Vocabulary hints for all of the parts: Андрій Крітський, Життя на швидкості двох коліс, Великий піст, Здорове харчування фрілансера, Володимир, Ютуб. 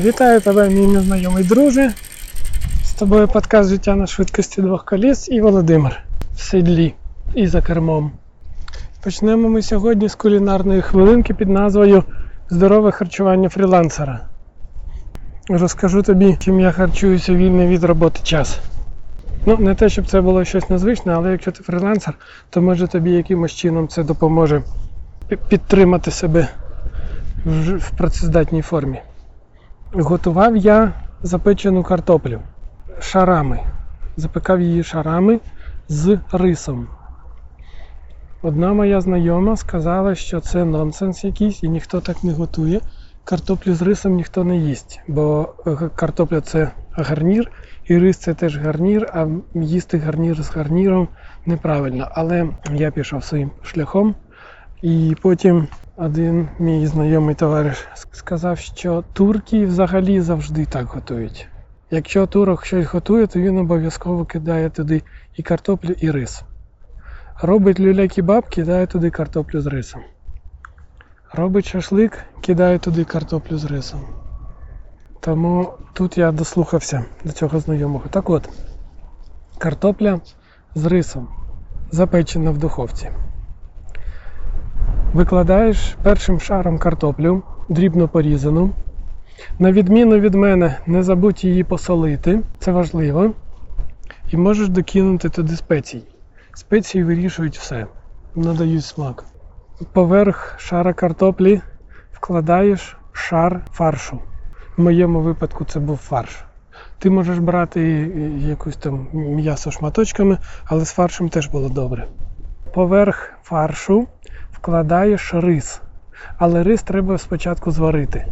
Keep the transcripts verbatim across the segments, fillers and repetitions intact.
Вітаю тебе, мій незнайомий друже. З тобою подкаст «Життя на швидкості двох коліс» і Володимир в сідлі і за кермом. Почнемо ми сьогодні з кулінарної хвилинки під назвою «Здорове харчування фрілансера». Розкажу тобі, чим я харчуюся вільний від роботи час. Ну, не те, щоб це було щось незвичне, але якщо ти фрілансер, то може тобі якимось чином це допоможе підтримати себе в працездатній формі. Готував я запечену картоплю шарами. Запекав її шарами з рисом. Одна моя знайома сказала, що це нонсенс якийсь і ніхто так не готує. Картоплю з рисом ніхто не їсть, бо картопля – це гарнір, і рис – це теж гарнір, а їсти гарнір з гарніром неправильно. Але я пішов своїм шляхом, і потім один мій знайомий товариш сказав, що турки взагалі завжди так готують. Якщо турок щось готує, то він обов'язково кидає туди і картоплю, і рис. Робить люля-кебаб, кидає туди картоплю з рисом. Робить шашлик, кидає туди картоплю з рисом. Тому тут я дослухався до цього знайомого. Так от, картопля з рисом, запечена в духовці. Викладаєш першим шаром картоплю, дрібно порізану. На відміну від мене, не забудь її посолити, це важливо. І можеш докинути туди спецій. Спеції вирішують все, надають смак. Поверх шара картоплі вкладаєш шар фаршу. В моєму випадку це був фарш. Ти можеш брати якусь там м'ясо шматочками, але з фаршем теж було добре. Поверх фаршу вкладаєш рис. Але рис треба спочатку зварити.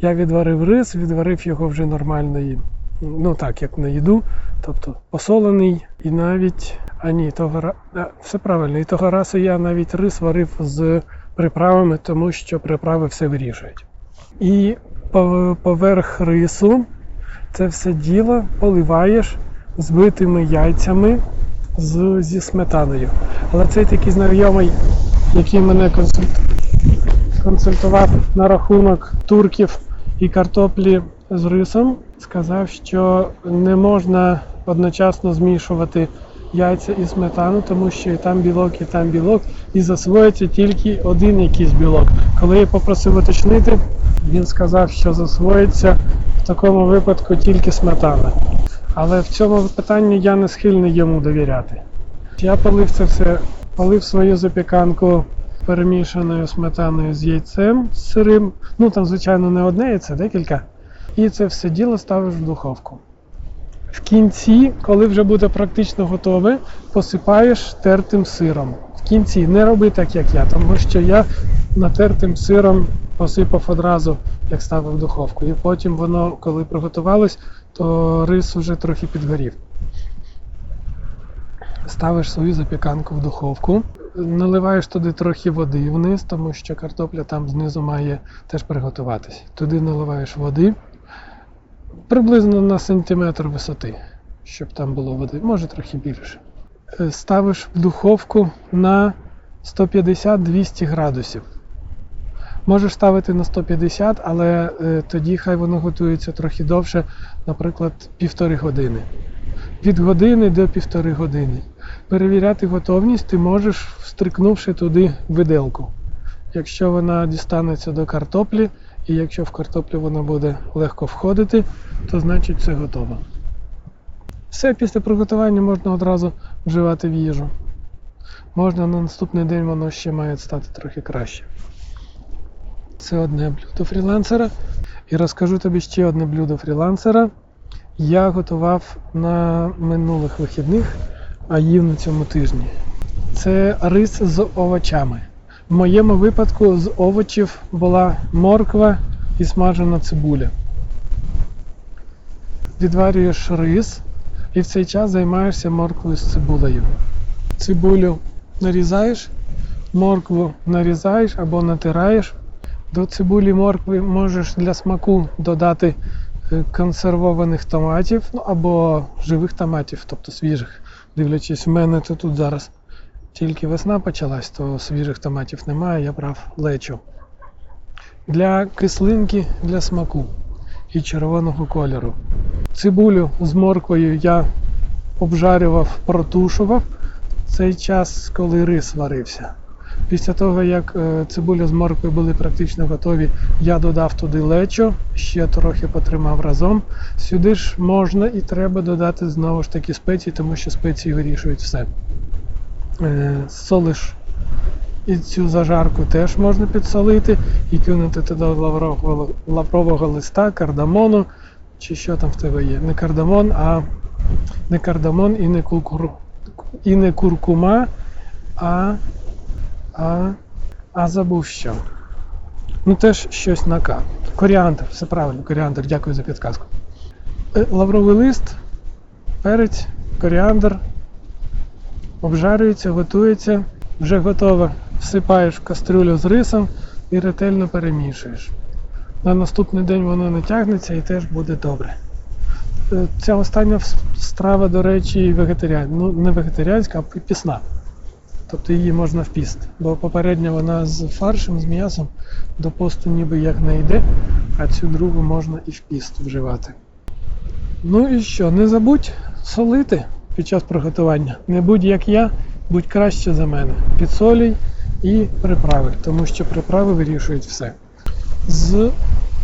Я відварив рис, відварив його вже нормально, ну так, як на їду, тобто посолений і навіть... А ні, того, все правильно, і того разу я навіть рис варив з приправами, тому що приправи все вирішують. І поверх рису це все діло поливаєш збитими яйцями з, зі сметаною. Але цей такий знайомий, який мене консультував на рахунок турків і картоплі з рисом, сказав, що не можна одночасно змішувати яйця і сметану, тому що і там білок, і там білок, і засвоїться тільки один якийсь білок. Коли я попросив уточнити, він сказав, що засвоїться в такому випадку тільки сметана. Але в цьому питанні я не схильний йому довіряти. Я полив це все, полив свою запіканку перемішаною сметаною з яйцем, з сирим, ну там, звичайно, не одне яйце, декілька, і це все діло ставиш в духовку. В кінці, коли вже буде практично готове, посипаєш тертим сиром. В кінці не роби так, як я, тому що я натертим сиром посипав одразу, як ставив в духовку. І потім воно, коли приготувалось, то рис уже трохи підгорів. Ставиш свою запіканку в духовку, наливаєш туди трохи води вниз, тому що картопля там знизу має теж приготуватись. Туди наливаєш води. Приблизно на сантиметр висоти, щоб там було води, може трохи більше. Ставиш в духовку на сто п'ятдесят - двісті градусів. Можеш ставити на сто п'ятдесят, але тоді хай воно готується трохи довше, наприклад, півтори години. Від години до півтори години. Перевіряти готовність ти можеш, встрикнувши туди виделку. Якщо вона дістанеться до картоплі, і якщо в картоплю вона буде легко входити, то значить все готово. Все після приготування можна одразу вживати в їжу. Можна на наступний день, воно ще має стати трохи краще. Це одне блюдо фрілансера. І розкажу тобі ще одне блюдо фрілансера. Я готував на минулих вихідних, а їв на цьому тижні. Це рис з овочами. В моєму випадку з овочів була морква і смажена цибуля. Відварюєш рис і в цей час займаєшся морквою з цибулею. Цибулю нарізаєш, моркву нарізаєш або натираєш. До цибулі моркви можеш для смаку додати консервованих томатів, ну, або живих томатів, тобто свіжих. Дивлячись, в мене це тут зараз тільки весна почалась, то свіжих томатів немає, я брав лечо. Для кислинки, для смаку. і червоного кольору. Цибулю з морквою я обжарював, протушував в цей час, коли рис варився. Після того, як цибуля з морквою були практично готові, я додав туди лечо, ще трохи потримав разом. Сюди ж можна і треба додати знову ж таки спеції, тому що спеції вирішують все. Солиш і цю зажарку теж можна підсолити і кинути туди лаврового, лаврового листа, кардамону, чи що там в тебе є. Не кардамон, а не кардамон і не, курку, і не куркума, а... А, а забув що. Ну теж щось на К. Коріандр, все правильно, коріандр, дякую за підказку. Лавровий лист, перець, коріандр. Обжарюється, готується. Вже готово. Всипаєш в кастрюлю з рисом і ретельно перемішуєш. На наступний день воно натягнеться і теж буде добре. Ця остання страва, до речі, вегетаріанська. Ну, не вегетаріанська, а пісна. Тобто її можна в піст, бо попередня вона з фаршем, з м'ясом, до посту ніби як не йде, а цю другу можна і в піст вживати. Ну і що, не забудь солити під час приготування. Не будь як я, будь краще за мене. Підсолій і приправи, тому що приправи вирішують все. З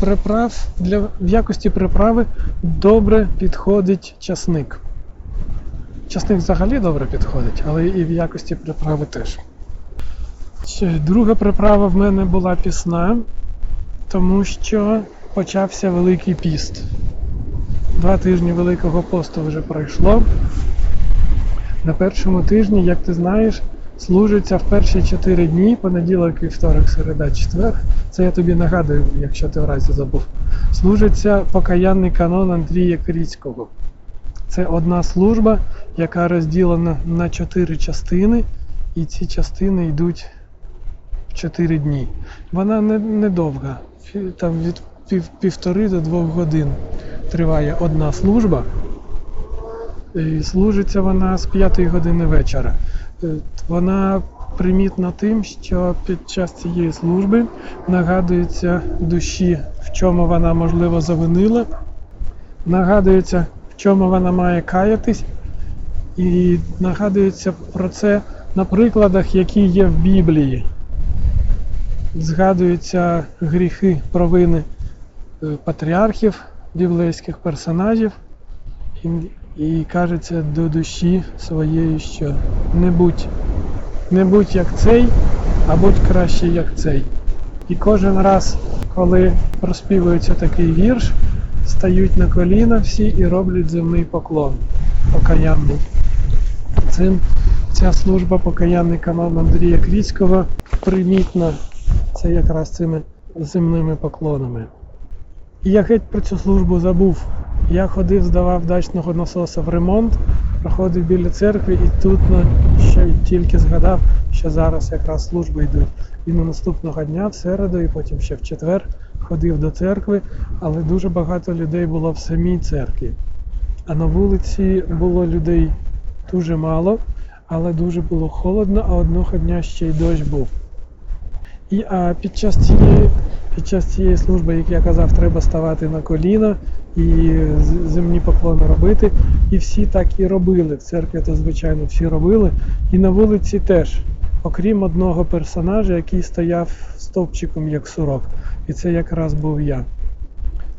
приправ, для, в якості приправи добре підходить часник. Часник взагалі добре підходить, але і в якості приправи теж. Друга приправа в мене була пісна, тому що почався Великий піст. Два тижні Великого посту вже пройшло. На першому тижні, як ти знаєш, служиться в перші чотири дні, понеділок, вівторок, середа, четвер. Це я тобі нагадую, якщо ти вразі забув. Служиться покаянний канон Андрія Крітського. Це одна служба, яка розділена на чотири частини, і ці частини йдуть в чотири дні. Вона недовга, не там від пів, півтори до двох годин триває одна служба, і служиться вона з п'ятої години вечора. Вона примітна тим, що під час цієї служби нагадується душі, в чому вона, можливо, завинила, нагадується, чому вона має каятись, і нагадується про це на прикладах, які є в Біблії. Згадуються гріхи, провини патріархів, біблейських персонажів, і, і кажеться до душі своєї, що не будь, не будь як цей, а будь краще як цей. І кожен раз, коли проспівується такий вірш, стають на коліна всі і роблять земний поклон покаянний. Цим ця служба покаянний канон Андрія Крітського примітна це якраз цими земними поклонами. І я геть про цю службу забув. Я ходив, здавав дачного насоса в ремонт, проходив біля церкви і тут ще тільки згадав, що зараз якраз служби йдуть. І на наступного дня, в середу, і потім ще в четвер ходив до церкви, але дуже багато людей було в самій церкві. А на вулиці було людей дуже мало, але дуже було холодно, а одного дня ще й дощ був. І а під час цієї, під час цієї служби, як я казав, треба ставати на коліна і земні поклони робити. І всі так і робили. В церкві то, звичайно, всі робили. І на вулиці теж. Окрім одного персонажа, який стояв стовпчиком як сурок. І це якраз був я.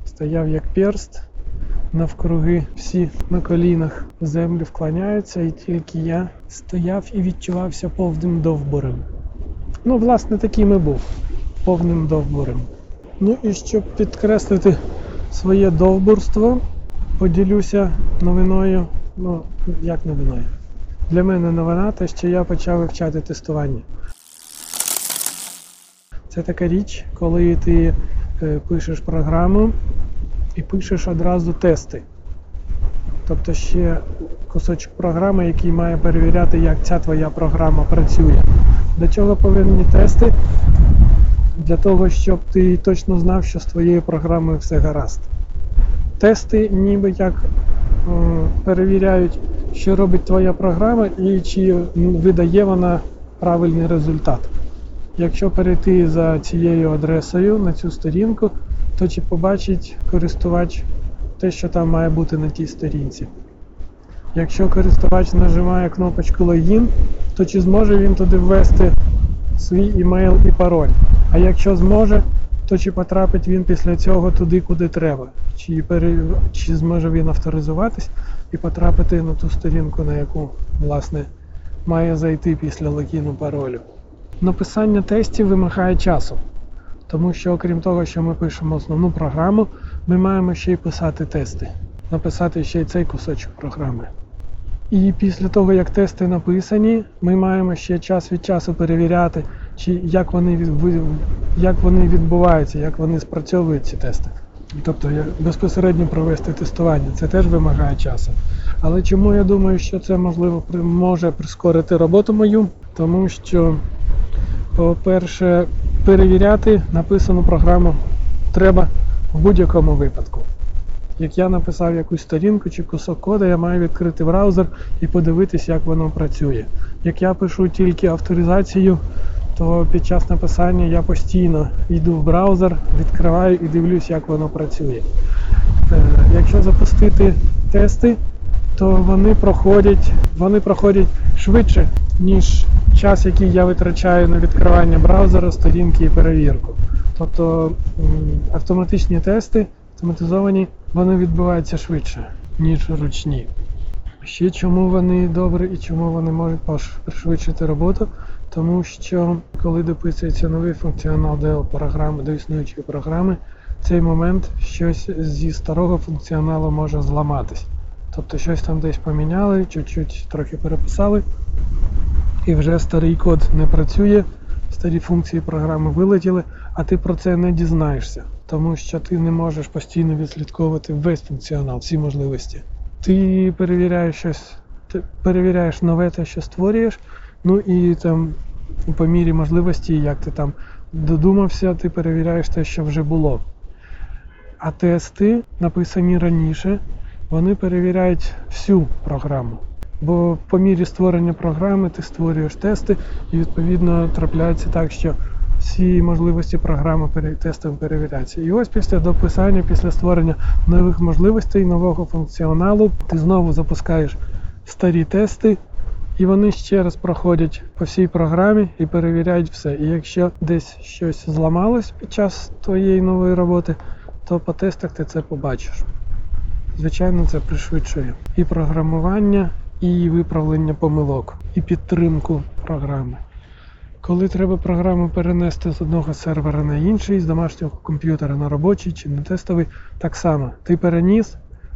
Стояв як перст, навкруги всі на колінах в землю вклоняються, і тільки я стояв і відчувався повним довбурем. Ну, власне, таким і був, повним довбурем. Ну і щоб підкреслити своє довбурство, поділюся новиною, ну, як новиною. Для мене новина те, що я почав вивчати тестування. Це така річ, коли ти пишеш програму і пишеш одразу тести. Тобто ще кусочок програми, який має перевіряти, як ця твоя програма працює. Для чого повинні тести? Для того, щоб ти точно знав, що з твоєю програмою все гаразд. Тести ніби як перевіряють, що робить твоя програма і чи видає вона правильний результат. Якщо перейти за цією адресою на цю сторінку, то чи побачить користувач те, що там має бути на тій сторінці. Якщо користувач нажимає кнопочку «Логін», то чи зможе він туди ввести свій імейл і пароль? А якщо зможе, то чи потрапить він після цього туди, куди треба? Чи, пере... чи зможе він авторизуватись і потрапити на ту сторінку, на яку, власне, має зайти після логіну паролю? Написання тестів вимагає часу, тому що, окрім того, що ми пишемо основну програму, ми маємо ще й писати тести. Написати ще й цей кусочок програми. І після того, як тести написані, ми маємо ще час від часу перевіряти, чи як вони, від... як вони відбуваються, як вони спрацьовують ці тести. Тобто безпосередньо провести тестування, це теж вимагає часу. Але чому я думаю, що це можливо може прискорити роботу мою? Тому що, по-перше, перевіряти написану програму треба в будь-якому випадку. Як я написав якусь сторінку чи кусок коду, я маю відкрити браузер і подивитись, як воно працює. Як я пишу тільки авторизацію, то під час написання я постійно йду в браузер, відкриваю і дивлюсь, як воно працює. Якщо запустити тести, то вони проходять, вони проходять швидше, ніж час, який я витрачаю на відкривання браузера, сторінки і перевірку. Тобто автоматичні тести, автоматизовані, вони відбуваються швидше, ніж ручні. Ще чому вони добрі і чому вони можуть пришвидшити роботу? Тому що, коли дописується новий функціонал до програми, до існуючої програми, в цей момент щось зі старого функціоналу може зламатись. Тобто щось там десь поміняли, чуть-чуть трохи переписали, і вже старий код не працює, старі функції програми вилетіли, а ти про це не дізнаєшся, тому що ти не можеш постійно відслідковувати весь функціонал, всі можливості. Ти перевіряєш щось, ти перевіряєш нове те, що створюєш, ну і там по мірі можливості, як ти там додумався, ти перевіряєш те, що вже було. А тести, написані раніше, вони перевіряють всю програму. Бо по мірі створення програми ти створюєш тести, і відповідно трапляється так, що всі можливості програми тестом перевіряються. І ось після дописання, після створення нових можливостей, нового функціоналу, ти знову запускаєш старі тести, і вони ще раз проходять по всій програмі і перевіряють все. І якщо десь щось зламалось під час твоєї нової роботи, то по тестах ти це побачиш. Звичайно, це пришвидшує і програмування, і виправлення помилок, і підтримку програми. Коли треба програму перенести з одного сервера на інший, з домашнього комп'ютера на робочий чи на тестовий, так само. Ти переніс,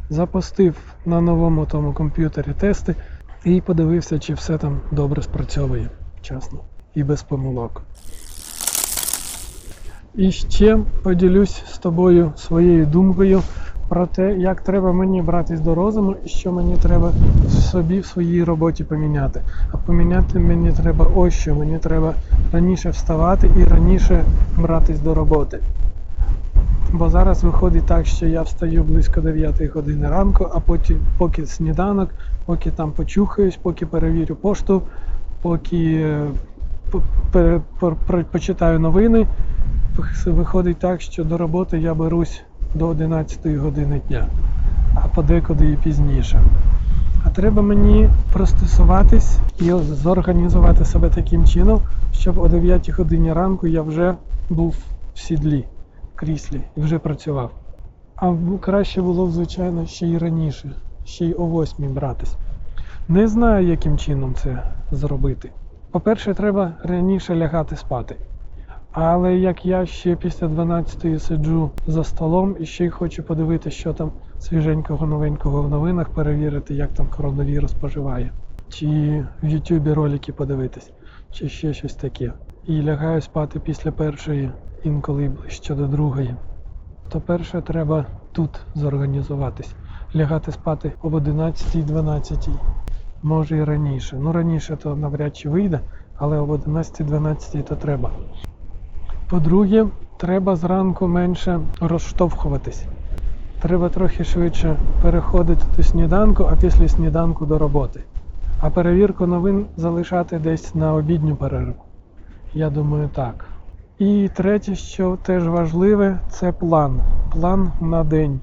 запустив на новому тому комп'ютері тести і подивився, чи все там добре спрацьовує вчасно і без помилок. І ще поділюсь з тобою своєю думкою про те, як треба мені братись до розуму і що мені треба в собі, в своїй роботі поміняти. А поміняти мені треба ось що, мені треба раніше вставати і раніше братись до роботи. Бо зараз виходить так, що я встаю близько дев'ятої години ранку, а потім, поки сніданок, поки там почухаюсь, поки перевірю пошту, поки по, по, по, по, почитаю новини, виходить так, що до роботи я берусь до одинадцятої години дня, а подекуди і пізніше. А треба мені пристосуватись і зорганізувати себе таким чином, щоб о дев'ятій годині ранку я вже був в сідлі, в кріслі і вже працював. А краще було, звичайно, ще й раніше, ще й о восьмій братись. Не знаю, яким чином це зробити. По-перше, треба раніше лягати спати. Але як я ще після дванадцятої сиджу за столом і ще й хочу подивитися, що там свіженького, новенького в новинах, перевірити, як там коронавірус поживає, чи в Ютубі ролики подивитись, чи ще щось таке. І лягаю спати після першої, інколи ближче до другої. То перше треба тут зорганізуватись, лягати спати об одинадцятій-дванадцятій, може і раніше. Ну раніше то навряд чи вийде, але об одинадцятій-дванадцятій то треба. По-друге, треба зранку менше розштовхуватись. Треба трохи швидше переходити до сніданку, а після сніданку до роботи. А перевірку новин залишати десь на обідню перерву. Я думаю, так. І третє, що теж важливе, це план. План на день.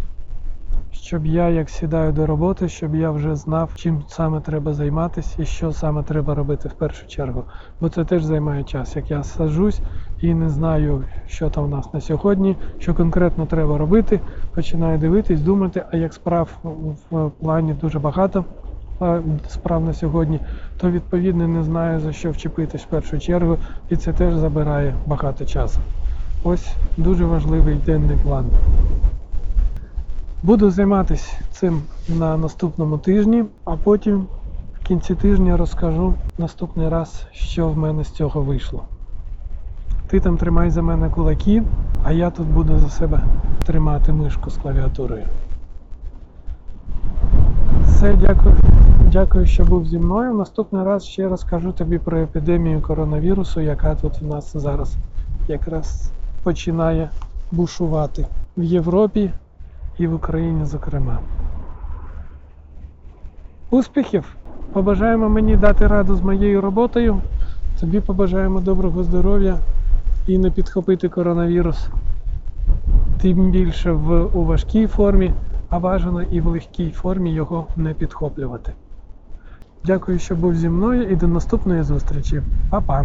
Щоб я, як сідаю до роботи, щоб я вже знав, чим саме треба займатися і що саме треба робити в першу чергу. Бо це теж займає час, як я саджусь і не знаю, що там у нас на сьогодні, що конкретно треба робити, починаю дивитись, думати, а як справ в плані дуже багато справ на сьогодні, то відповідно не знаю, за що вчепитись в першу чергу, і це теж забирає багато часу. Ось дуже важливий денний план. Буду займатися цим на наступному тижні, а потім в кінці тижня розкажу наступний раз, що в мене з цього вийшло. Ти там тримай за мене кулаки, а я тут буду за себе тримати мишку з клавіатурою. Все, дякую. Дякую, що був зі мною. Наступний раз ще розкажу тобі про епідемію коронавірусу, яка тут у нас зараз якраз починає бушувати в Європі. І в Україні, зокрема. Успіхів! Побажаємо мені дати раду з моєю роботою. Тобі побажаємо доброго здоров'я і не підхопити коронавірус. Тим більше в, у важкій формі, а бажано і в легкій формі його не підхоплювати. Дякую, що був зі мною і до наступної зустрічі. Па-па!